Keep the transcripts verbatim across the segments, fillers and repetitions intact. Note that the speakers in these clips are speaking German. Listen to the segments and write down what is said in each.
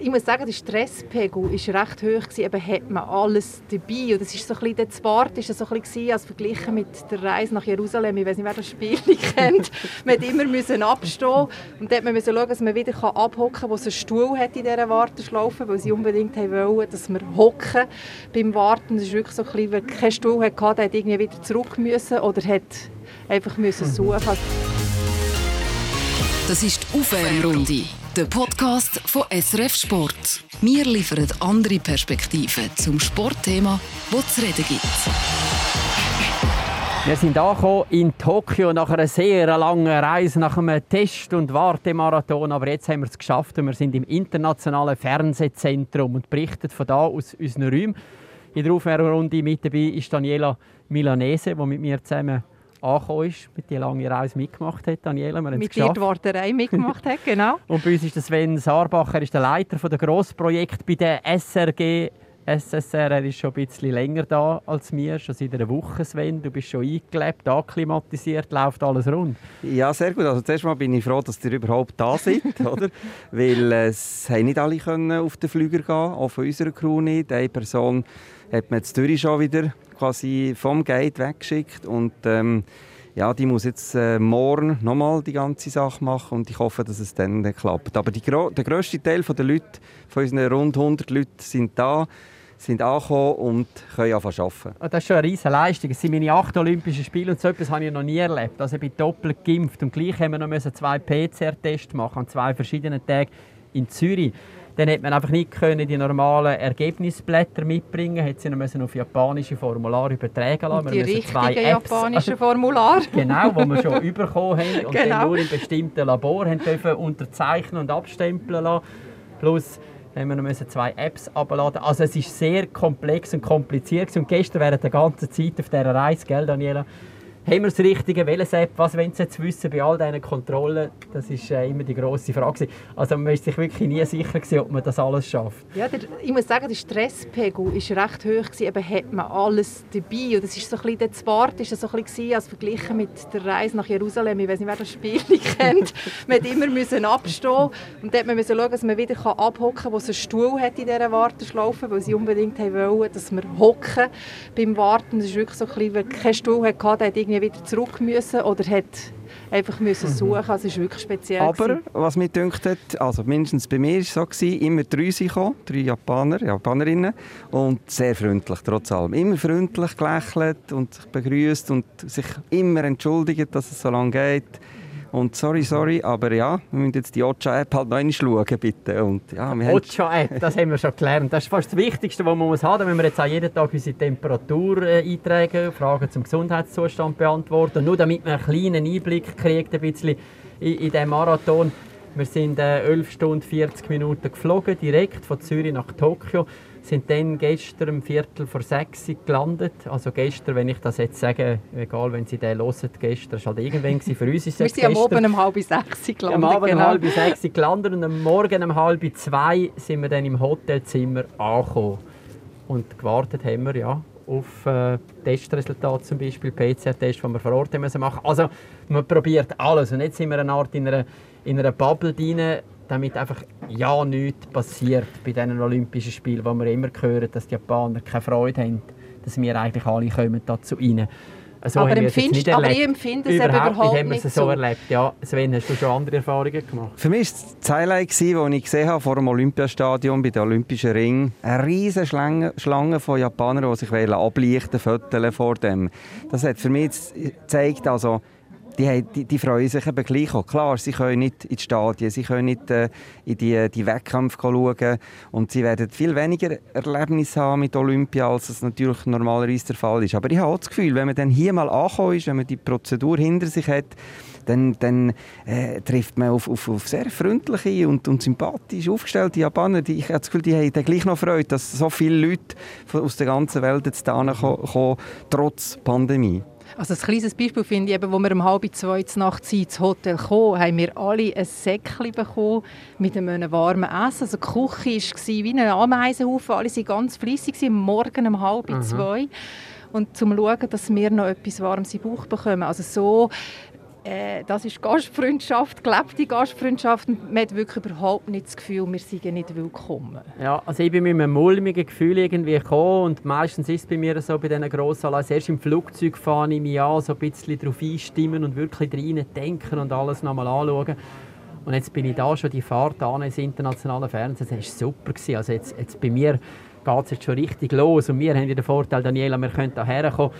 ich muss sagen, der Stresspegel war recht hoch, gewesen, eben hat man alles dabei. Und das ist so ein bisschen, das Wort war so ein bisschen, als verglichen mit der Reise nach Jerusalem, ich weiß nicht, wer das Spiel kennt, man musste immer müssen abstehen und dort musste man schauen, dass man wieder abhocken kann, wo es einen Stuhl hat in dieser Warteschlaufe, weil sie unbedingt wollten, dass wir hocken beim Warten. Das ist wirklich so ein bisschen, wer keinen Stuhl hatte, der hat irgendwie wieder zurück müssen oder hat einfach müssen suchen. Das ist die Aufwärmrunde, der Podcast von S R F Sport. Wir liefern andere Perspektiven zum Sportthema, das zu reden gibt. Wir sind angekommen in Tokio nach einer sehr langen Reise, nach einem Test- und Wartemarathon. Aber jetzt haben wir es geschafft und wir sind im internationalen Fernsehzentrum und berichten von hier aus unseren Räumen. In der Aufwärmrunde mit dabei ist Daniela Milanese, die mit mir zusammen angekommen ist, mit der langen Reise mitgemacht hat, Daniela. Wir mit dir die Warterei mitgemacht hat, genau. Und bei uns ist Sven Saarbach, er ist der Leiter der Grossprojekte bei der S R G S S R. Er ist schon ein bisschen länger da als wir, schon seit einer Woche, Sven. Du bist schon eingelebt, akklimatisiert, läuft alles rund. Ja, sehr gut. Also zuerst mal bin ich froh, dass ihr überhaupt da seid, oder? Weil äh, es haben nicht alle können auf den Flüger gehen, auch von unserer Crew nicht. Eine Person hat man jetzt Zürich schon wieder quasi vom Gate weggeschickt und ähm, ja, die muss jetzt äh, morgen nochmal die ganze Sache machen und ich hoffe, dass es dann äh, klappt. Aber die, der grösste Teil der Leute, von unseren rund hundert Leuten sind da, sind angekommen und können anfangen arbeiten. Oh, das ist schon eine riesige Leistung. Es sind meine acht Olympischen Spiele und so etwas habe ich noch nie erlebt. Also ich bin doppelt geimpft und gleich haben wir noch zwei P C R-Tests machen an zwei verschiedenen Tagen in Zürich. Dann konnte man einfach nicht können die normalen Ergebnisblätter mitbringen. Hätte sie noch auf japanische Formulare übertragen lassen. Die richtigen japanischen Formulare. Genau, die wir schon bekommen haben. Und genau, dann nur in bestimmten Laboren unterzeichnen und abstempeln lassen. Plus haben wir noch zwei Apps abladen. Also es war sehr komplex und kompliziert. Und gestern während der ganzen Zeit auf dieser Reise, gell, Daniela, haben wir das Richtige? Welches App? Was wollen Sie jetzt wissen bei all diesen Kontrollen? Das ist äh, immer die grosse Frage. Also man war sich wirklich nie sicher gewesen, ob man das alles schafft. Ja, der, ich muss sagen, der Stresspegel war recht hoch, gewesen, eben hat man alles dabei. Und das ist so ein bisschen, das Wort war so ein bisschen, als verglichen mit der Reise nach Jerusalem, ich weiß nicht, wer das Spiel kennt, man musste immer müssen abstehen und dort musste man schauen, dass man wieder abhocken kann, wo es einen Stuhl hat in dieser Warteschlaufe, weil sie unbedingt wollten, dass wir hocken beim Warten. Das ist wirklich so ein bisschen, wer keinen Stuhl hatte, der hat irgendwie wieder zurück müssen oder hat einfach müssen suchen. Es also war wirklich speziell. Aber gewesen, was mich dünkt hat, also mindestens bei mir war es so, gewesen, immer drei sind gekommen, drei Japaner, Japanerinnen, und sehr freundlich, trotz allem. Immer freundlich gelächelt und sich begrüßt und sich immer entschuldigt, dass es so lange geht. Und sorry, sorry, aber ja, wir müssen jetzt die Ocha-App halt noch einmal schauen, bitte. Und, ja, wir Ocha-App, das haben wir schon gelernt. Das ist fast das Wichtigste, was man muss haben. Da müssen wir jetzt auch jeden Tag unsere Temperatur eintragen, Fragen zum Gesundheitszustand beantworten. Nur damit man einen kleinen Einblick kriegt, ein bisschen in, in diesen Marathon. Wir sind äh, elf Stunden vierzig Minuten geflogen, direkt von Zürich nach Tokio. Sind dann gestern um Viertel vor sechs gelandet. Also gestern, wenn ich das jetzt sage, egal, wenn Sie den hören, gestern war es halt irgendwann, für uns ist es gestern. Wir sind am Abend um halb sechs gelandet. Am Abend um halb sechs gelandet und am Morgen um halb zwei sind wir dann im Hotelzimmer angekommen. Und gewartet haben wir ja auf äh, Testresultate, zum Beispiel P C R-Test, die wir vor Ort machen mussten. Also man probiert alles und jetzt sind wir eine Art in einer, in einer Bubble drin, damit einfach ja nichts passiert bei diesen Olympischen Spielen, wo wir immer hören, dass die Japaner keine Freude haben, dass wir eigentlich alle kommen dazu rein. So aber, empfindest, aber ich empfinde es überhaupt, überhaupt nicht, haben wir es so erlebt. Ja, Sven, hast du schon andere Erfahrungen gemacht? Für mich war das Highlight, das ich gesehen habe, vor dem Olympiastadion bei den Olympischen Ringen. Eine riesige Schlange, Schlange von Japanern, die sich ablichten wollten, vor dem. Das hat für mich gezeigt, also Die, die, die freuen sich eben gleich auch. Klar, sie können nicht in die Stadien, sie können nicht äh, in die, die Wettkämpfe schauen und sie werden viel weniger Erlebnisse haben mit Olympia, als es natürlich normalerweise der Fall ist. Aber ich habe auch das Gefühl, wenn man dann hier mal angekommen ist, wenn man die Prozedur hinter sich hat, dann, dann äh, trifft man auf, auf, auf sehr freundliche und, und sympathisch aufgestellte Japaner. Die, ich habe das Gefühl, die haben gleich noch Freude, dass so viele Leute aus der ganzen Welt jetzt hierher kommen, trotz Pandemie. Also ein kleines Beispiel finde ich, eben, als wir um halb zwei nachts ins Hotel kamen, haben wir alle ein Säckchen bekommen mit einem warmen Essen. Also die Küche war wie ein Ameisenhaufen, alle waren ganz fleissig, am Morgen um halb mhm. zwei. Und zum Schauen, dass wir noch etwas Warmes in den Bauch bekommen. Also so äh, das ist Gastfreundschaft, gelebte Gastfreundschaft. Man hat wirklich überhaupt nicht das Gefühl, wir seien nicht willkommen. Ja, also ich bin mit einem mulmigen Gefühl irgendwie gekommen und meistens ist es bei mir so bei diesen Grossanlässen, erst im Flugzeug fahre ich mich an, so ein bisschen darauf einstimmen und wirklich rein denken und alles nochmal anschauen. Und jetzt bin ich da schon, die Fahrt an ins internationale Fernsehen, das war super gewesen. Also jetzt, jetzt bei mir geht es jetzt schon richtig los und wir haben ja den Vorteil, Daniela, wir können hierher kommen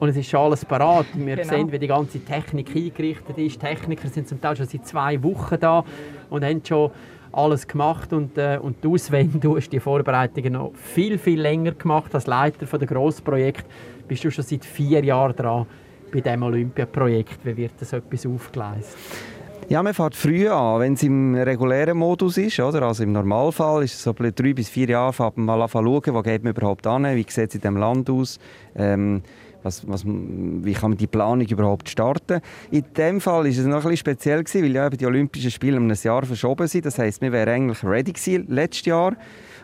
und es ist schon alles parat. Wir genau. sehen, wie die ganze Technik eingerichtet ist. Techniker sind zum Teil schon seit zwei Wochen da und haben schon alles gemacht und, äh, und du, Sven, du hast die Vorbereitungen noch viel, viel länger gemacht als Leiter von der Grossprojekt. Bist du schon seit vier Jahren dran bei diesem Olympiaprojekt. Wie wird das etwas aufgeleistet? Ja, man fährt früh an, wenn es im regulären Modus ist, oder? Also im Normalfall ist es so drei bis vier Jahre, fährt man mal anfangen zu schauen, wo geht man überhaupt an, wie sieht es in diesem Land aus, ähm, was, was, wie kann man die Planung überhaupt starten. In diesem Fall war es noch ein bisschen speziell, weil ja die Olympischen Spiele um ein Jahr verschoben sind. Das heisst, wir wären eigentlich ready gewesen letztes Jahr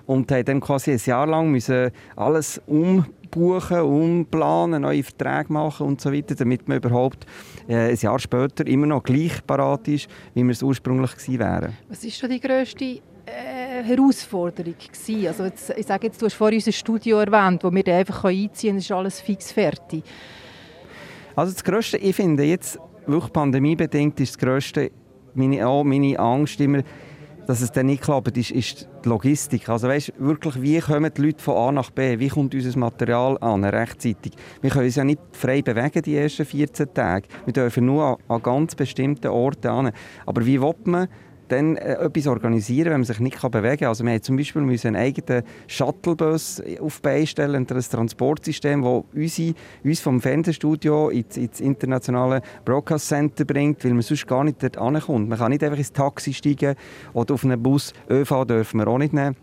und haben dann quasi ein Jahr lang müssen alles umbauen, buchen, umplanen, neue Verträge machen und so weiter, damit man überhaupt äh, ein Jahr später immer noch gleich parat ist, wie wir es ursprünglich gewesen wären. Was ist schon die grösste äh, Herausforderung gewesen? Also jetzt, ich sage jetzt, du hast vorhin unser Studio erwähnt, wo wir da einfach einziehen können, ist alles fix fertig. Also das Grösste, ich finde jetzt, wirklich pandemiebedingt, ist das Grösste, meine, auch meine Angst immer, dass es dann nicht klappt, ist, ist die Logistik. Also weißt, wirklich, wie kommen die Leute von A nach B? Wie kommt unser Material an rechtzeitig? Wir können uns ja nicht frei bewegen die ersten vierzehn Tage. Wir dürfen nur an, an ganz bestimmten Orten an. Aber wie will man dann etwas organisieren, wenn man sich nicht bewegen kann? Also wir mussten zum Beispiel einen eigenen Shuttlebus auf die Beine stellen, ein Transportsystem, das uns vom Fernsehstudio ins, ins internationale Broadcast Center bringt, weil man sonst gar nicht dort ankommt. Man kann nicht einfach ins Taxi steigen oder auf einen Bus. ÖV dürfen wir auch nicht nehmen.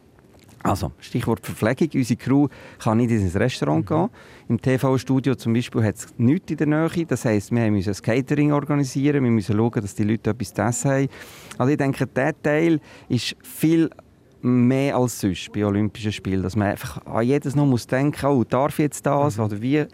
Also, Stichwort Verpflegung. Unsere Crew kann nicht ins Restaurant gehen. Im T V-Studio zum Beispiel hat es nichts in der Nähe. Das heisst, wir müssen ein Catering organisieren, wir müssen schauen, dass die Leute etwas zu essen haben. Also ich denke, dieser Teil ist viel mehr als sonst bei Olympischen Spielen. Dass man einfach an jedes noch muss denken, oh, darf ich jetzt das? Oder wie,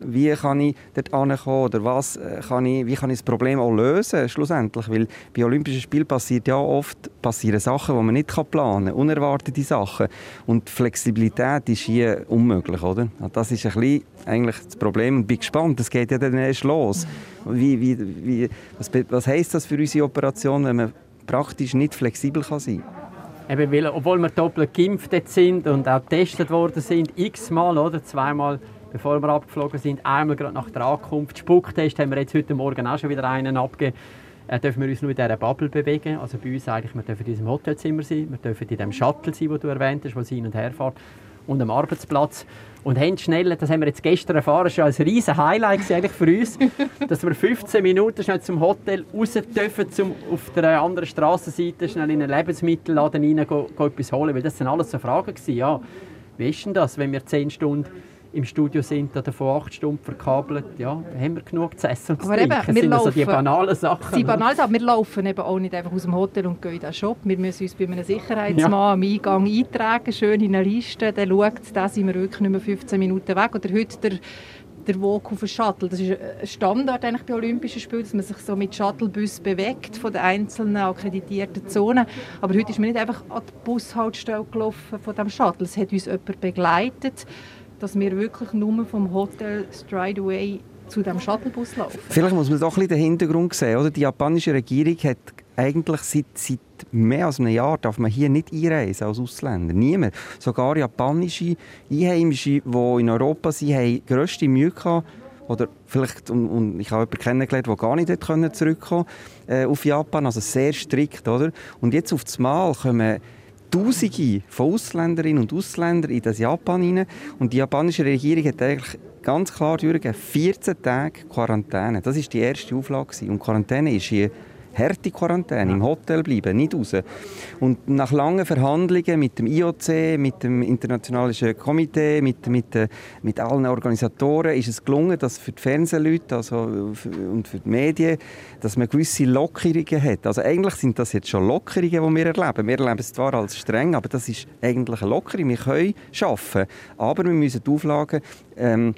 wie kann ich dort ankommen? Oder was kann ich, wie kann ich das Problem auch lösen schlussendlich? Weil bei Olympischen Spielen passiert ja oft passieren Sachen, die man nicht planen kann, unerwartete Sachen. Und die Flexibilität ist hier unmöglich, oder? Das ist ein bisschen eigentlich das Problem. Und ich bin gespannt, das geht ja dann erst los. Wie, wie, wie, was was heisst das für unsere Operation, wenn man praktisch nicht flexibel kann sein kann? Eben, weil, obwohl wir doppelt geimpft sind und auch getestet worden sind, x-mal, oder? Zweimal, bevor wir abgeflogen sind, einmal gerade nach der Ankunft. Spucktest haben wir jetzt heute Morgen auch schon wieder einen abgegeben. Äh, dürfen wir uns nur in dieser Bubble bewegen. Also bei uns eigentlich, wir dürfen in diesem Hotelzimmer sein, wir dürfen in dem Shuttle sein, den du erwähnt hast, wo sie hin und her fährt, und am Arbeitsplatz. Und haben schnell, das haben wir jetzt gestern erfahren, schon als riesen Highlight eigentlich für uns, dass wir fünfzehn Minuten schnell zum Hotel raus dürfen, um auf der anderen Strassenseite schnell in einen Lebensmittelladen rein go, go etwas holen. Weil das sind alles so Fragen gewesen. Ja, wie ist denn das, wenn wir zehn Stunden im Studio sind oder von acht Stunden verkabelt, ja, haben wir genug zu essen und zu trinken. Das sind also die banalen Sachen. Die banalen Sachen. Wir laufen eben auch nicht einfach aus dem Hotel und gehen in den Shop. Wir müssen uns bei einem Sicherheitsmann ja. am Eingang eintragen, schön in eine Liste. Der schaut, da sind wir wirklich nicht mehr fünfzehn Minuten weg. Oder heute der, der Walk auf den Shuttle. Das ist ein Standard eigentlich bei Olympischen Spielen, dass man sich so mit Shuttlebus bewegt von den einzelnen akkreditierten Zonen. Aber heute ist man nicht einfach an die Bushaltestelle gelaufen von diesem Shuttle. Es hat uns jemand begleitet, dass wir wirklich nur vom Hotel straight away zu dem Shuttlebus laufen. Vielleicht muss man doch ein bisschen den Hintergrund sehen, oder? Die japanische Regierung hat eigentlich seit, seit mehr als einem Jahr darf man hier nicht einreisen als Ausländer. Niemand. Sogar japanische Einheimische, die in Europa sind, haben grösste Mühe gehabt. Oder vielleicht, und, und ich habe jemanden kennengelernt, der gar nicht dort zurückkommen konnte, äh, auf Japan. Also sehr strikt, oder? Und jetzt auf das Mal kommen Tausende von Ausländerinnen und Ausländern in das Japan hinein. Und die japanische Regierung hat eigentlich ganz klar durchgegeben, vierzehn Tage Quarantäne. Das war die erste Auflage. Und Quarantäne ist hier harte Quarantäne, im Hotel bleiben, nicht raus. Und nach langen Verhandlungen mit dem I O C, mit dem Internationalen Komitee, mit, mit, mit allen Organisatoren ist es gelungen, dass für die Fernsehleute also für, und für die Medien, dass man gewisse Lockerungen hat. Also eigentlich sind das jetzt schon Lockerungen, die wir erleben. Wir erleben es zwar als streng, aber das ist eigentlich eine Lockerung. Wir können arbeiten, aber wir müssen die Auflagen ähm,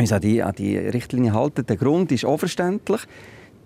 uns an die, an die Richtlinie halten. Der Grund ist auch verständlich.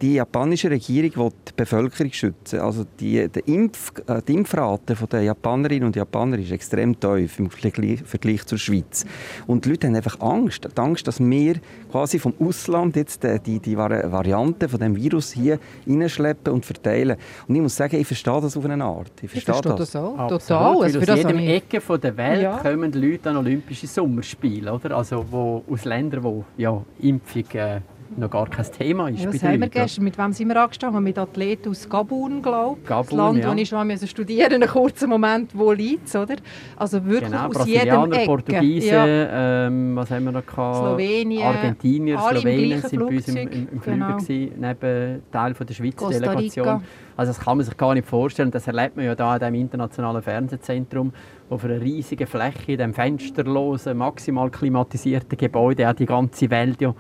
Die japanische Regierung will die Bevölkerung schützen. Also die, die, Impf, die Impfrate der Japanerinnen und Japaner ist extrem tief im Vergleich zur Schweiz. Und die Leute haben einfach Angst. Die Angst, dass wir quasi vom Ausland jetzt die, die, die Variante von dem Virus hier reinschleppen und verteilen. Und ich muss sagen, ich verstehe das auf eine Art. Ich verstehe, ich verstehe das. das auch. Total. Aus jedem Ecke von der Welt ja. kommen Leute an Olympische Sommerspiele. Oder? Also wo, aus Ländern, wo ja, Impfungen äh, noch gar kein Thema ist. Ja, was haben wir gestern? Mit wem sind wir angestanden? Mit Athleten aus Gabun, glaube ich. Gabun, das Land, ja. wo ich schon studieren musste, einen kurzen Moment, wo liegt es, oder? Also wirklich genau, aus jedem Ecke. Portugiesen, ja. ähm, was haben wir noch gehabt? Slowenien. Argentinier, Slowenien waren bei uns im, im, im Flüger, genau. gewesen, neben Teil von der Schweizer Delegation. Also das kann man sich gar nicht vorstellen. Das erlebt man ja da in diesem internationalen Fernsehzentrum, wo für eine riesige Fläche, in diesem fensterlosen, maximal klimatisierten Gebäude, auch die ganze Welt ja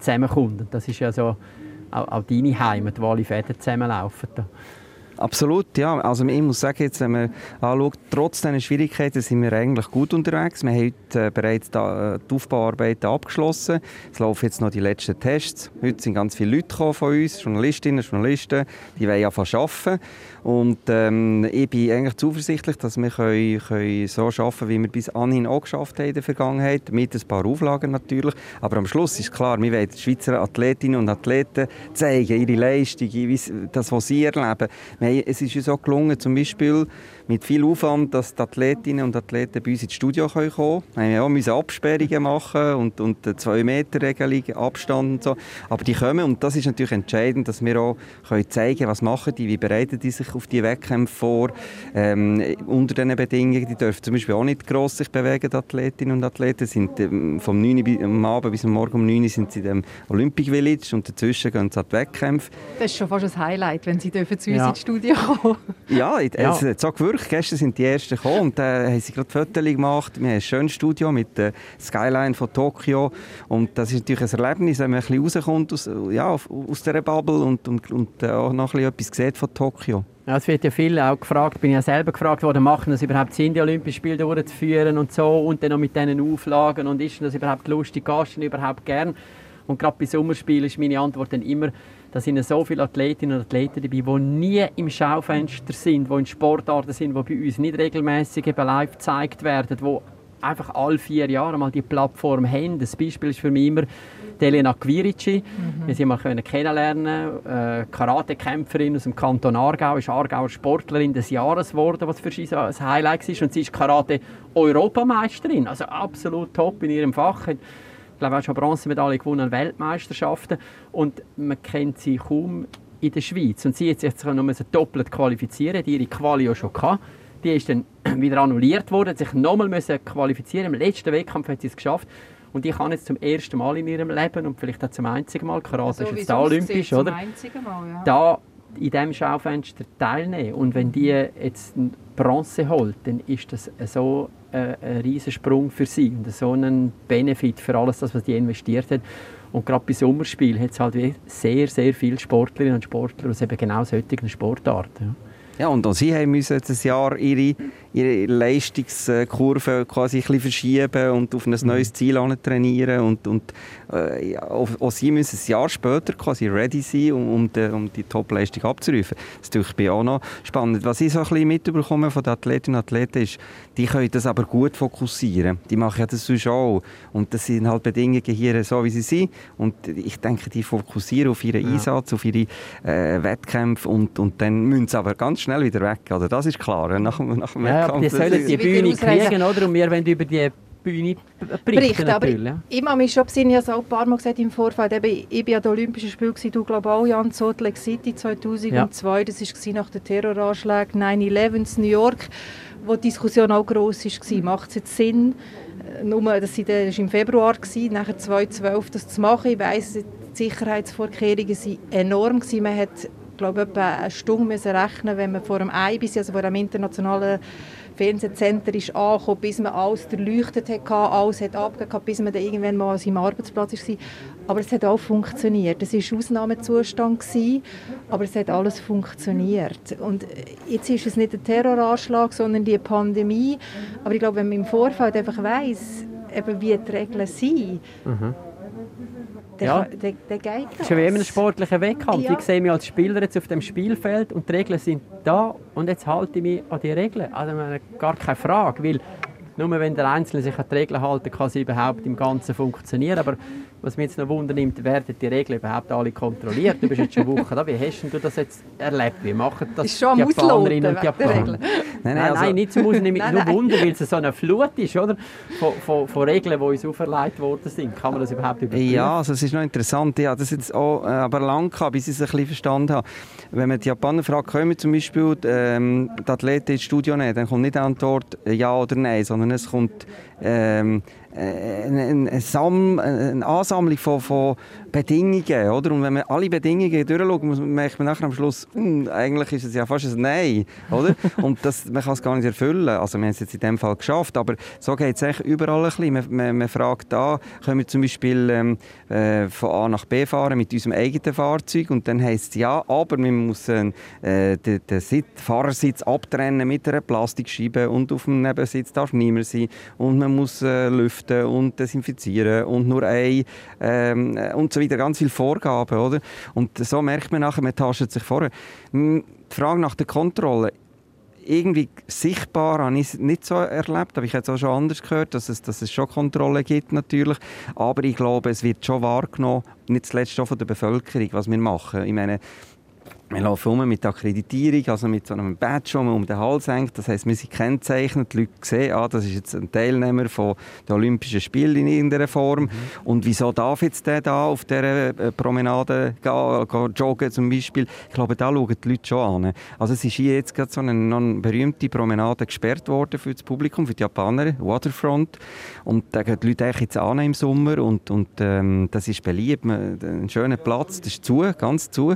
zusammenkommt. Das ist ja so auch, auch deine Heimat, wo alle Fäden zusammenlaufen. Absolut, ja. Also ich muss sagen, jetzt, wenn man anschaut, trotz dieser Schwierigkeiten sind wir eigentlich gut unterwegs. Wir haben heute bereits die Aufbauarbeiten abgeschlossen. Es laufen jetzt noch die letzten Tests. Heute sind ganz viele Leute von uns, Journalistinnen, Journalisten, die wollen ja fast arbeiten. Und ähm, ich bin eigentlich zuversichtlich, dass wir können, können so arbeiten können, wie wir bis anhin auch geschafft haben in der Vergangenheit, mit ein paar Auflagen natürlich. Aber am Schluss ist klar, wir wollen die Schweizer Athletinnen und Athleten zeigen, ihre Leistung, das, was sie erleben. Es ist uns auch gelungen, zum Beispiel mit viel Aufwand, dass die Athletinnen und Athleten bei uns ins Studio kommen können. Wir mussten auch Absperrungen machen und, und zwei Meter Regelung, Abstand und so. Aber die kommen, und das ist natürlich entscheidend, dass wir auch können zeigen, was machen die, wie bereiten die sich auf die Wettkämpfe vor, ähm, unter diesen Bedingungen. Die dürfen zum Beispiel auch nicht gross sich bewegen, die Athletinnen und Athleten. Sind, ähm, vom neun Uhr bis morgen um neun Uhr sind sie in dem Olympic Village und dazwischen gehen sie an die Wettkämpfe. Das ist schon fast ein Highlight, wenn sie dürfen zu uns ja. ins Studio kommen. Ja, es ja. hat so gewirkt. Gestern sind die Ersten gekommen und da äh, haben sie gerade Fotos gemacht. Wir haben ein schönes Studio mit der Skyline von Tokio und das ist natürlich ein Erlebnis, wenn man ein bisschen rauskommt aus, ja, aus dieser Bubble und, und, und auch noch ein bisschen etwas sieht von Tokio. Ja, es wird ja viel auch gefragt, bin ich ja selber gefragt worden, machen das überhaupt Sinn, die Olympischen Spiele durchzuführen und so und dann noch mit diesen Auflagen und ist das überhaupt lustig, gehst du überhaupt gern? Und gerade bei Sommerspielen ist meine Antwort dann immer, da sind so viele Athletinnen und Athleten dabei, die nie im Schaufenster sind, die in Sportarten sind, die bei uns nicht regelmässig eben live gezeigt werden, die einfach alle vier Jahre mal die Plattform haben. Das Beispiel ist für mich immer Elena Quirici. Mhm. Wir sie mal kennenlernen. Äh, Karatekämpferin aus dem Kanton Aargau, ist Aargauer Sportlerin des Jahres geworden, was für sie so ein Highlight war. Und sie ist Karate-Europameisterin, also absolut top in ihrem Fach. Ich glaube, auch schon Bronzemedaille gewonnen an Weltmeisterschaften. Und man kennt sie kaum in der Schweiz. Und sie hat sich jetzt nur so doppelt qualifizieren, die ihre Quali auch schon gehabt. Die ist dann wieder annulliert worden, hat sich nochmal qualifizieren müssen. Im letzten Wettkampf hat sie es geschafft. Und ich kann jetzt zum ersten Mal in ihrem Leben und vielleicht auch zum einzigen Mal, Karate ist jetzt da olympisch, oder? Zum einzigen Mal, ja. Da in diesem Schaufenster teilnehmen. Und wenn die jetzt Bronze holt, dann ist das so ein Riesensprung für sie und so ein Benefit für alles, was sie investiert hat. Und gerade bei Sommerspielen hat es halt sehr, sehr viele Sportlerinnen und Sportler aus eben genau solchen Sportarten. Ja, und auch sie mussten dieses Jahr ihre, ihre Leistungskurve quasi ein bisschen verschieben und auf ein neues Ziel trainieren. Und, und äh, auch sie müssen ein Jahr später quasi ready sein, um, um die, um die Top-Leistung abzurufen. Das ist natürlich auch noch spannend. Was ich so ein bisschen mitbekomme von den Athletinnen und Athleten ist, die können das aber gut fokussieren. Die machen ja das sonst auch. Und das sind halt Bedingungen hier so, wie sie sind. Und ich denke, die fokussieren auf ihren ja. Einsatz, auf ihre äh, Wettkämpfe. Und, und dann müssen sie aber ganz schnell wieder weg, oder? Das ist klar. Nach, nach dem ja, die sollen die Bühne kriegen, oder? Und wir wollen über die Bühne berichten. Aber ich habe mich schon ein paar Mal gesagt im Vorfeld, eben, ich war an den Olympischen Spielen, du glaubst auch, Jan, so Lake City zweitausendzwei, ja. das war nach den Terroranschlägen nine eleven in New York, wo die Diskussion auch gross war. Macht es jetzt Sinn, nur, das war im Februar, nachher zweitausendzwölf das zu machen? Ich weiss, die Sicherheitsvorkehrungen waren enorm. Man hat Ich glaube, etwa eine Stunde müssen rechnen, wenn man vor dem I B C, also vor dem internationalen Fernsehzentrum, ist angekommen, bis man alles durchleuchtet hatte, alles hat abgegeben, bis man dann irgendwann mal an seinem Arbeitsplatz war. Aber es hat auch funktioniert. Es war ein Ausnahmezustand, aber es hat alles funktioniert. Und jetzt ist es nicht ein Terroranschlag, sondern die Pandemie. Aber ich glaube, wenn man im Vorfeld einfach weiss, eben wie die Regeln sind, mhm. der, ja. kann, der, der geht das. Das ist wie ein sportlicher Wettkampf. Ja. Ich sehe mich als Spieler jetzt auf dem Spielfeld und die Regeln sind da und jetzt halte ich mich an die Regeln. Also gar keine Frage, weil nur wenn der Einzelne sich an die Regeln halten kann, kann sie überhaupt im Ganzen funktionieren. Aber was mich jetzt noch Wunder nimmt, werden die Regeln überhaupt alle kontrolliert? Du bist jetzt schon Wochen da. Wie hast du das jetzt erlebt? Wie machen das ist schon die Japanerinnen und Japaner? Nein, nein, also, nein, nicht zum Ausnehmen, nein, nur nein. Wunder, weil es so eine Flut ist, oder? Von, von, von Regeln, die uns auferlegt worden sind. Kann man das überhaupt überprüfen? Ja, also es ist noch interessant. Ich habe das jetzt auch aber lang gehabt, bis ich es ein bisschen verstanden habe. Wenn man die Japaner fragt, können wir zum Beispiel ähm, die Athleten ins Studio nehmen, dann kommt nicht die Antwort ja oder nein, sondern es kommt ähm, eine, eine, Sam- eine Ansammlung von, von Bedingungen, oder? Und wenn man alle Bedingungen durchschaut, merkt man nachher am Schluss, mh, eigentlich ist es ja fast ein Nein, oder? Und das, man kann es gar nicht erfüllen. Also wir haben es jetzt in dem Fall geschafft, aber so geht es eigentlich überall ein bisschen. Man, man, man fragt an, können wir zum Beispiel ähm, äh, von A nach B fahren mit unserem eigenen Fahrzeug? Und dann heisst es ja, aber man muss äh, den, den Sitz, Fahrersitz abtrennen mit einer Plastikscheibe und auf dem Nebensitz darf niemand sein und man muss äh, lüften und desinfizieren und nur ein ähm, und so weiter. Ganz viele Vorgaben, oder? Und so merkt man nachher, man tastet sich vor. Die Frage nach der Kontrolle, irgendwie sichtbar habe ich es nicht so erlebt, aber ich habe es auch schon anders gehört, dass es, dass es schon Kontrolle gibt natürlich, aber ich glaube, es wird schon wahrgenommen, nicht zuletzt auch von der Bevölkerung, was wir machen. Ich meine, wir laufen rum mit der Akkreditierung, also mit so einem Badge, den man um den Hals hängt. Das heisst, wir sind gekennzeichnet, die Leute sehen, ah, das ist jetzt ein Teilnehmer von den Olympischen Spielen in irgendeiner Form. Mhm. Und wieso darf jetzt der da auf dieser Promenade gehen, gehen, joggen zum Beispiel? Ich glaube, da schauen die Leute schon an. Also es ist hier jetzt gerade so eine, eine berühmte Promenade gesperrt worden für das Publikum, für die Japaner, Waterfront. Und da gehen die Leute eigentlich jetzt an im Sommer und, und ähm, das ist beliebt. Ein schöner Platz, das ist zu, ganz zu.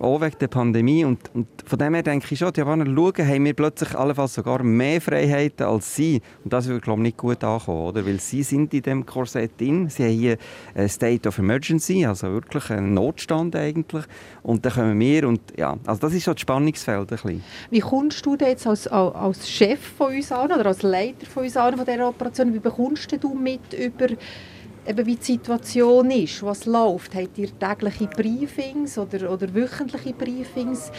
Auch wegen der Pandemie. Und, und von dem her denke ich schon, die Japaner schauen, haben wir plötzlich allenfalls sogar mehr Freiheiten als sie. Und das würde, glaube ich, nicht gut ankommen, oder? Weil sie sind in diesem Korsett drin. Sie haben hier ein State of Emergency, also wirklich einen Notstand eigentlich. Und dann kommen wir und ja, also das ist so das Spannungsfeld ein bisschen. Wie kommst du denn jetzt als, als Chef von uns an oder als Leiter von uns an von dieser Operation, wie bekommst du mit über... Eben wie die Situation ist, was läuft. Habt ihr tägliche Briefings oder, oder wöchentliche Briefings?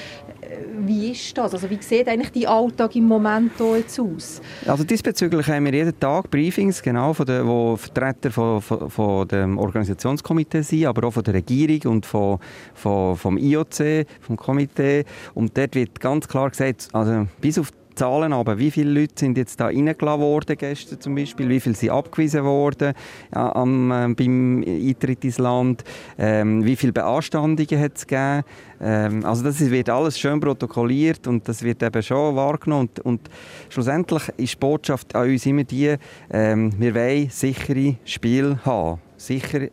Wie ist das? Also wie sieht eigentlich dein Alltag im Moment jetzt aus? Also diesbezüglich haben wir jeden Tag Briefings, genau, von der, wo Vertreter von, von, von dem Organisationskomitee sind, aber auch von der Regierung und von, von, vom I O C, vom Komitee. Und dort wird ganz klar gesagt, also bis auf Zahlen, aber wie viele Leute sind jetzt da reingelassen worden, gestern zum Beispiel, wie viele sind abgewiesen worden ja, am, äh, beim Eintritt ins Land, ähm, wie viele Beanstandungen hat es gegeben. Ähm, also das wird alles schön protokolliert und das wird eben schon wahrgenommen. Und, und schlussendlich ist die Botschaft an uns immer die, ähm, wir wollen sichere Spiele haben. Sicher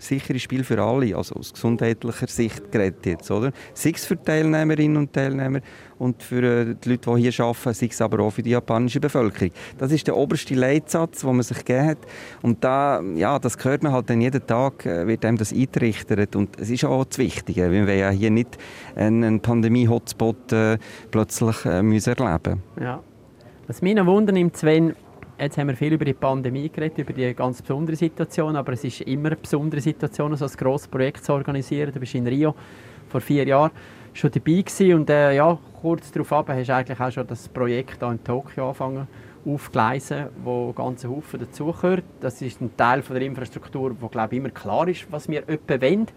Sicheres Spiel für alle, also aus gesundheitlicher Sicht geredet jetzt, oder? Sei es für Teilnehmerinnen und Teilnehmer und für die Leute, die hier arbeiten, sei es aber auch für die japanische Bevölkerung. Das ist der oberste Leitsatz, den man sich gegeben hat. Und da, ja, das hört man halt dann jeden Tag, wird einem das eingerichtet. Und es ist auch das Wichtige, wir wollen ja hier nicht einen Pandemie-Hotspot äh, plötzlich äh, müssen erleben. Ja. Was mich noch Wunder nimmt, Sven, jetzt haben wir viel über die Pandemie geredet, über die ganz besondere Situation, aber es ist immer eine besondere Situation, so ein grosses Projekt zu organisieren. Du warst in Rio vor vier Jahren schon dabei gewesen und äh, ja, kurz darauf ab, hast du eigentlich auch schon das Projekt hier in Tokio angefangen aufgleisen, wo ganze Haufen dazugehört. Das ist ein Teil von der Infrastruktur, wo glaube ich immer klar ist, was wir öppe wollen.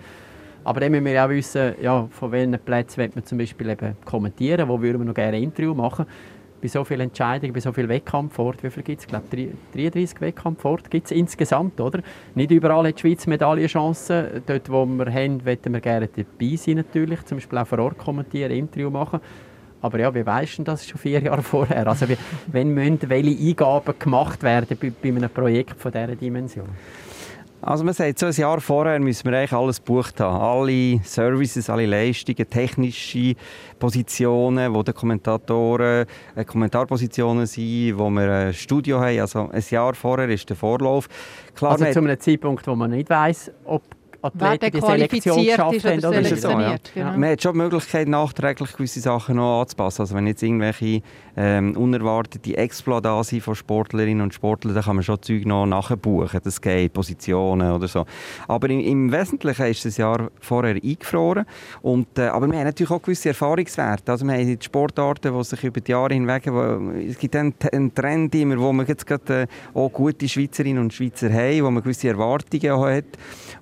Aber dann müssen wir auch wissen, ja, von welchen Plätzen wir zum Beispiel eben kommentieren, wo würden wir noch gerne ein Interview machen. Bei so vielen Entscheidungen, bei so vielen Wettkampfort, wie viel gibt es? Ich glaube, dreiunddreißig Wettkampfort gibt es insgesamt, oder? Nicht überall hat die Schweiz Medaillenchancen. Dort, wo wir haben, möchten wir gerne dabei sein, natürlich. Zum Beispiel auch vor Ort kommentieren, Interview machen. Aber ja, wie weisst du das schon vier Jahre vorher? Also, wie, wenn müssen welche Eingaben gemacht werden bei, bei einem Projekt von dieser Dimension? Also man sagt, so ein Jahr vorher müssen wir eigentlich alles gebucht haben. Alle Services, alle Leistungen, technische Positionen, wo die Kommentatoren äh, Kommentarpositionen sind, wo wir ein Studio haben. Also ein Jahr vorher ist der Vorlauf. Klar, also zu einem Zeitpunkt, wo man nicht weiss, ob Athleten die Selektion geschafft haben. Oder ist so, ja. Genau. Man hat schon die Möglichkeit, nachträglich gewisse Sachen noch anzupassen. Also wenn jetzt irgendwelche ähm, unerwartete Exploits da sind von Sportlerinnen und Sportlern, dann kann man schon Zeug noch nachbuchen. Das geht, Positionen oder so. Aber im, im Wesentlichen ist das Jahr vorher eingefroren. Und, äh, aber wir haben natürlich auch gewisse Erfahrungswerte. Also wir haben die Sportarten, die sich über die Jahre hinweg... Wo, es gibt einen, einen Trend immer, wo man jetzt gerade äh, auch gute Schweizerinnen und Schweizer haben, wo man gewisse Erwartungen auch hat.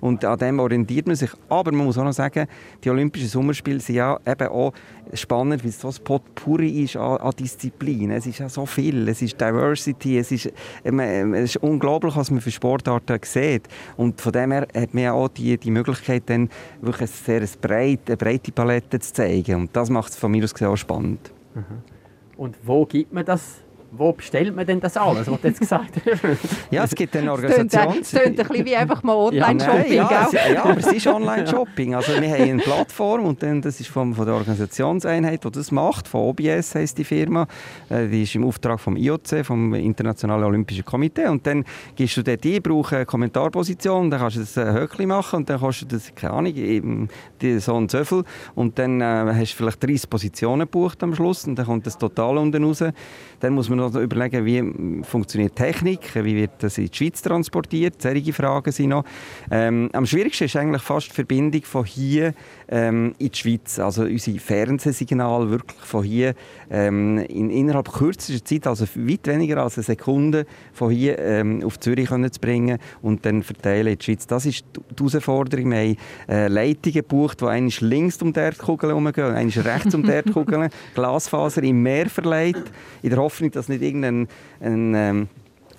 Und an dem orientiert man sich. Aber man muss auch noch sagen, die Olympischen Sommerspiele sind ja eben auch spannend, weil es so ein Potpourri ist an, an Disziplinen. Es ist ja so viel. Es ist Diversity. Es ist, man, es ist unglaublich, was man für Sportarten sieht. Und von dem her hat man ja auch die, die Möglichkeit, dann wirklich eine sehr breite, eine breite Palette zu zeigen. Und das macht es von mir aus gesehen auch spannend. Mhm. Und wo gibt man das? Wo bestellt man denn das alles, was du jetzt gesagt hast? Ja, es gibt eine Organisation. Es klingt ein bisschen wie einfach mal Online-Shopping. Ja, nein, ja, ja, aber es ist Online-Shopping. Also wir haben eine Plattform und dann, das ist von, von der Organisationseinheit, die das macht, von O B S heisst die Firma. Die ist im Auftrag vom I O C, vom Internationalen Olympischen Komitee. Und dann gibst du dort ein, brauchst eine Kommentarposition, dann kannst du das Höckli machen und dann kostet das, keine Ahnung, eben so und so viel. Und dann äh, hast du vielleicht dreißig Positionen gebucht am Schluss und dann kommt das total unten raus. Dann muss man also überlegen, wie funktioniert Technik, wie wird das in die Schweiz transportiert, solche Fragen sind noch. Ähm, am schwierigsten ist eigentlich fast die Verbindung von hier ähm, in die Schweiz, also unser Fernsehsignal wirklich von hier ähm, in, innerhalb kürzester Zeit, also weit weniger als eine Sekunde, von hier ähm, auf Zürich können zu bringen und dann verteilen in die Schweiz. Das ist die Herausforderung. Wir haben äh, Leitungen gebucht, die einmal links um die Erdkugel herumgehen, einmal rechts um die Erdkugel, Glasfaser im Meer verlegt, in der Hoffnung, dass nicht irgendein ein, ähm,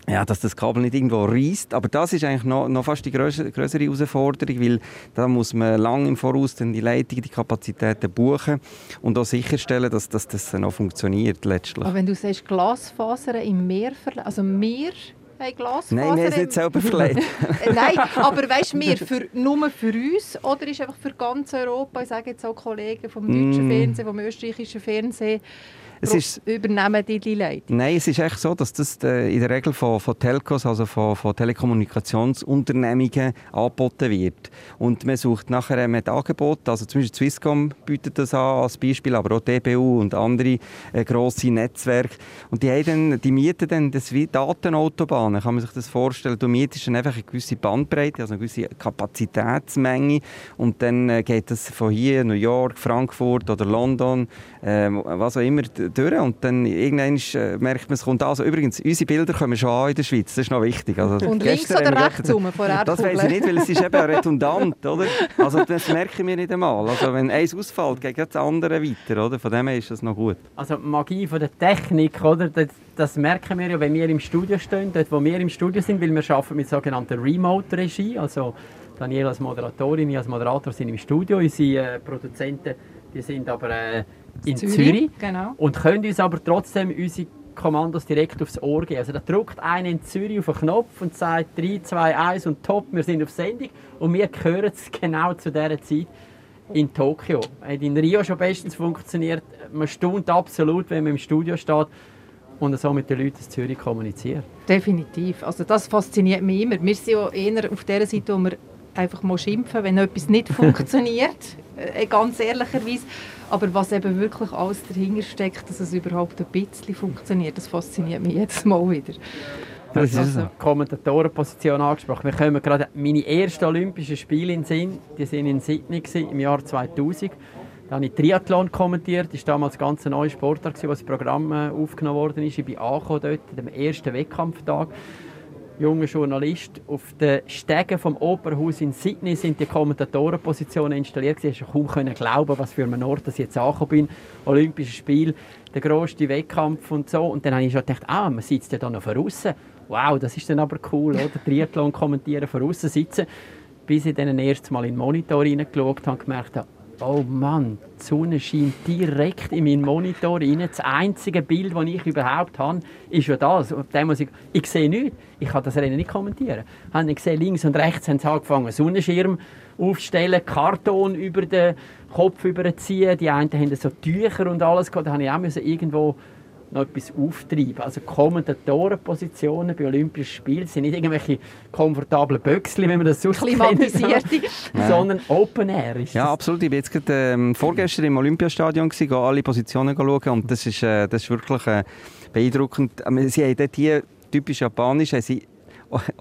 ja, dass das Kabel nicht irgendwo reißt. Aber das ist eigentlich noch, noch fast die größere Herausforderung, weil da muss man lange im Voraus dann die Leitungen, die Kapazitäten buchen und auch sicherstellen, dass, dass das noch funktioniert letztlich. Aber wenn du sagst, Glasfasern im Meer, also Meer... Hey, nein, wir haben es nicht selber verlegt. Nein, aber weißt du, wir für, nur für uns oder ist einfach für ganz Europa, ich sage jetzt auch Kollegen vom deutschen mm. Fernsehen, vom österreichischen Fernsehen, es ist, übernehmen die die Leitung? Nein, es ist echt so, dass das in der Regel von, von Telcos, also von, von Telekommunikationsunternehmungen angeboten wird. Und man sucht nachher mit Angeboten, also zum Beispiel Swisscom bietet das an als Beispiel, aber auch D B U und andere äh, grosse Netzwerke. Und die, haben dann, die mieten dann das wie Datenautobahn. Dann kann man sich das vorstellen, du mietest dann einfach eine gewisse Bandbreite, also eine gewisse Kapazitätsmenge und dann geht das von hier, New York, Frankfurt oder London, äh, was auch immer, durch und dann irgendwann merkt man, es kommt an. Also übrigens, unsere Bilder kommen schon an in der Schweiz, das ist noch wichtig. Also, und links oder rechts rum von der Erdkugel? Das weiss ich nicht, weil es ist eben redundant, oder? Also das merken wir nicht einmal. Also wenn eins ausfällt, geht das andere weiter, oder? Von dem her ist das noch gut. Also die Magie von der Technik, oder? Das, das merken wir ja, wenn wir im Studio stehen, dort, wo wir im Studio sind, weil wir arbeiten mit sogenannter Remote-Regie. Also Daniela als Moderatorin, ich als Moderator sind im Studio. Unsere äh, Produzenten, die sind aber äh, in Zürich, Zürich genau. Und können uns aber trotzdem unsere Kommandos direkt aufs Ohr geben. Also da drückt einer in Zürich auf den Knopf und sagt drei, zwei, eins und top, wir sind auf Sendung und wir hören es genau zu dieser Zeit in Tokio. Hat in Rio schon bestens funktioniert, man staunt absolut, wenn man im Studio steht und so mit den Leuten in Zürich kommuniziert. Definitiv, also das fasziniert mich immer. Wir sind ja eher auf der Seite, wo wir einfach mal schimpfen, wenn etwas nicht funktioniert, ganz ehrlicherweise. Aber was eben wirklich alles dahinter steckt, dass es überhaupt ein bisschen funktioniert, das fasziniert mich jedes Mal wieder. Du hast also die Kommentatorenposition angesprochen. Wir kommen gerade meine ersten Olympischen Spiele in den Sinn. Die waren in Sydney im Jahr zweitausend. Da habe ich Triathlon kommentiert. Das war damals ein ganz neuer Sportart, wo das Programm aufgenommen worden ist. Ich bin dort am ersten Wettkampftag junger Journalist. Auf den Stegen vom Opernhaus in Sydney sind die Kommentatorenpositionen installiert. Ich konnte kaum glauben, was für ein Ort ich jetzt angekommen bin. Olympische Spiele, der grösste Wettkampf und so. Und dann habe ich schon gedacht, ah, man sitzt ja da noch von außen. Wow, das ist dann aber cool, oder? Triathlon kommentieren, von außen sitzen. Bis ich dann erst mal in den Monitor reingeschaut habe und gemerkt habe, oh Mann, die Sonne scheint direkt in meinen Monitor rein. Das einzige Bild, das ich überhaupt habe, ist ja das. Ich, ich sehe nichts. Ich kann das Rennen nicht kommentieren. Ich sehe, links und rechts haben sie angefangen, Sonnenschirm aufzustellen, Karton über den Kopf überziehen. Die einen haben so Tücher und alles. Da musste ich auch irgendwo noch etwas auftreiben. Also Kommentatorenpositionen bei Olympischen Spielen sind nicht irgendwelche komfortablen Böckchen, wenn man das sonst klimatisiert, sondern Open Air ist das. Ja, absolut. Ich war jetzt gerade, ähm, vorgestern im Olympiastadion, gehe alle Positionen schauen und das ist, äh, das ist wirklich äh, beeindruckend. Sie haben dort hier, typisch japanisch, haben sie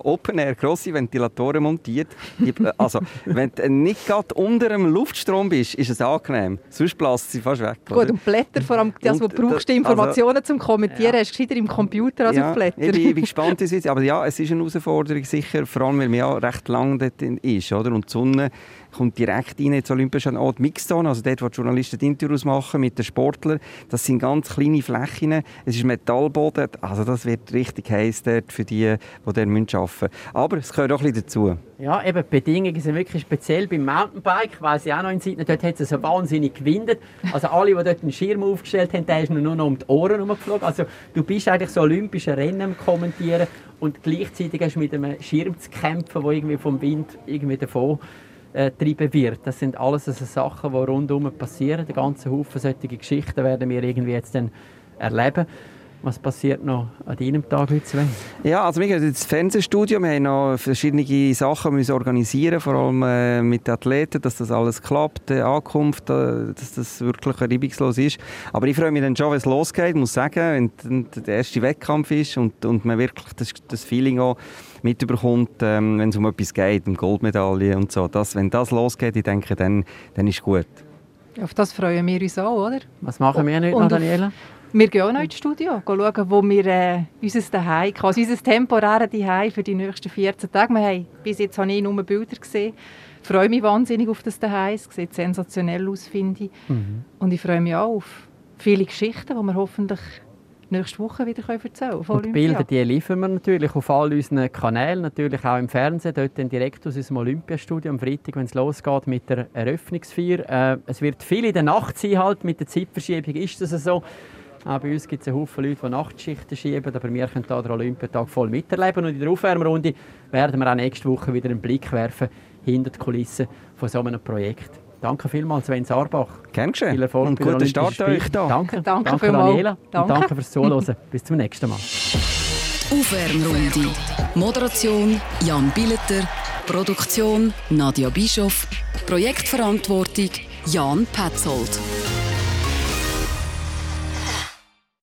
Open-Air, grosse Ventilatoren montiert. Also, wenn du nicht gerade unter dem Luftstrom bist, ist es angenehm. Sonst bläst sie fast weg. Gut, oder? Und Blätter, vor allem das, was du brauchst, Informationen also, zum Kommentieren, ja. Hast du gescheiter im Computer als ja, auf Blätter. Ich bin, ich bin gespannt, wie es aber ja, es ist eine Herausforderung, sicher, vor allem, weil man ja recht lang dort ist. Oder? Und die Sonne kommt direkt rein ins Olympische Ort, die Mixzone, also dort, wo die Journalisten die Interviews machen mit den Sportlern. Das sind ganz kleine Flächen. Es ist Metallboden, also das wird richtig heiß dort für die, die dort arbeiten. Aber es gehört auch ein bisschen dazu. Ja, eben, die Bedingungen sind wirklich speziell. Beim Mountainbike, weiss ich auch noch in Sydney, dort hat es so wahnsinnig gewindet. Also alle, die dort einen Schirm aufgestellt haben, der ist nur noch um die Ohren herumgeflogen. Also du bist eigentlich so olympische Rennen am Kommentieren und gleichzeitig hast du mit einem Schirm zu kämpfen, der irgendwie vom Wind irgendwie davon Äh, treiben wird. Das sind alles also Sachen, die rundherum passieren. Den ganzen Haufen solcher Geschichten werden wir irgendwie jetzt dann erleben. Was passiert noch an deinem Tag heute, Sven? Ja, also wir gehen ins Fernsehstudio. Wir haben noch verschiedene Sachen müssen organisieren, vor allem äh, mit den Athleten, dass das alles klappt, die Ankunft, äh, dass das wirklich reibungslos ist. Aber ich freue mich dann schon, wenn es losgeht. Ich muss sagen, wenn der erste Wettkampf ist und, und man wirklich das, das Feeling auch mitbekommt, ähm, wenn es um etwas geht, um Goldmedaillen und so. Das, wenn das losgeht, ich denke, dann, dann ist es gut. Auf das freuen wir uns auch, oder? Was machen wir heute noch, Daniela? Wir gehen auch noch ins Studio, schauen, wo wir äh, unser Zuhause, also unser temporäres Zuhause für die nächsten vierzehn Tage. Wir haben, bis jetzt habe ich nur Bilder gesehen. Ich freue mich wahnsinnig auf das Zuhause. Es sieht sensationell aus, finde ich. Mhm. Und ich freue mich auch auf viele Geschichten, die wir hoffentlich nächste Woche wieder erzählen können. Die Bilder die liefern wir natürlich auf all unseren Kanälen, natürlich auch im Fernsehen, dort direkt aus unserem Olympiastudio am Freitag, wenn es losgeht mit der Eröffnungsfeier. Äh, es wird viel in der Nacht sein, halt. Mit der Zeitverschiebung ist das so. Auch bei uns gibt es einen Haufen Leute, die Nachtschichten schieben, aber wir können hier den Olympiatag voll miterleben. Und in der Aufwärmrunde werden wir auch nächste Woche wieder einen Blick werfen hinter die Kulissen von so einem Projekt. Danke vielmals, Sven Saarbach. Gern geschehen. Viel Erfolg und guten Start euch da. Danke, danke, danke Daniela. Danke. Und danke fürs Zuhören. Bis zum nächsten Mal. Aufwärmrunde. Moderation Jan Billeter. Produktion Nadja Bischoff. Projektverantwortung Jan Petzold.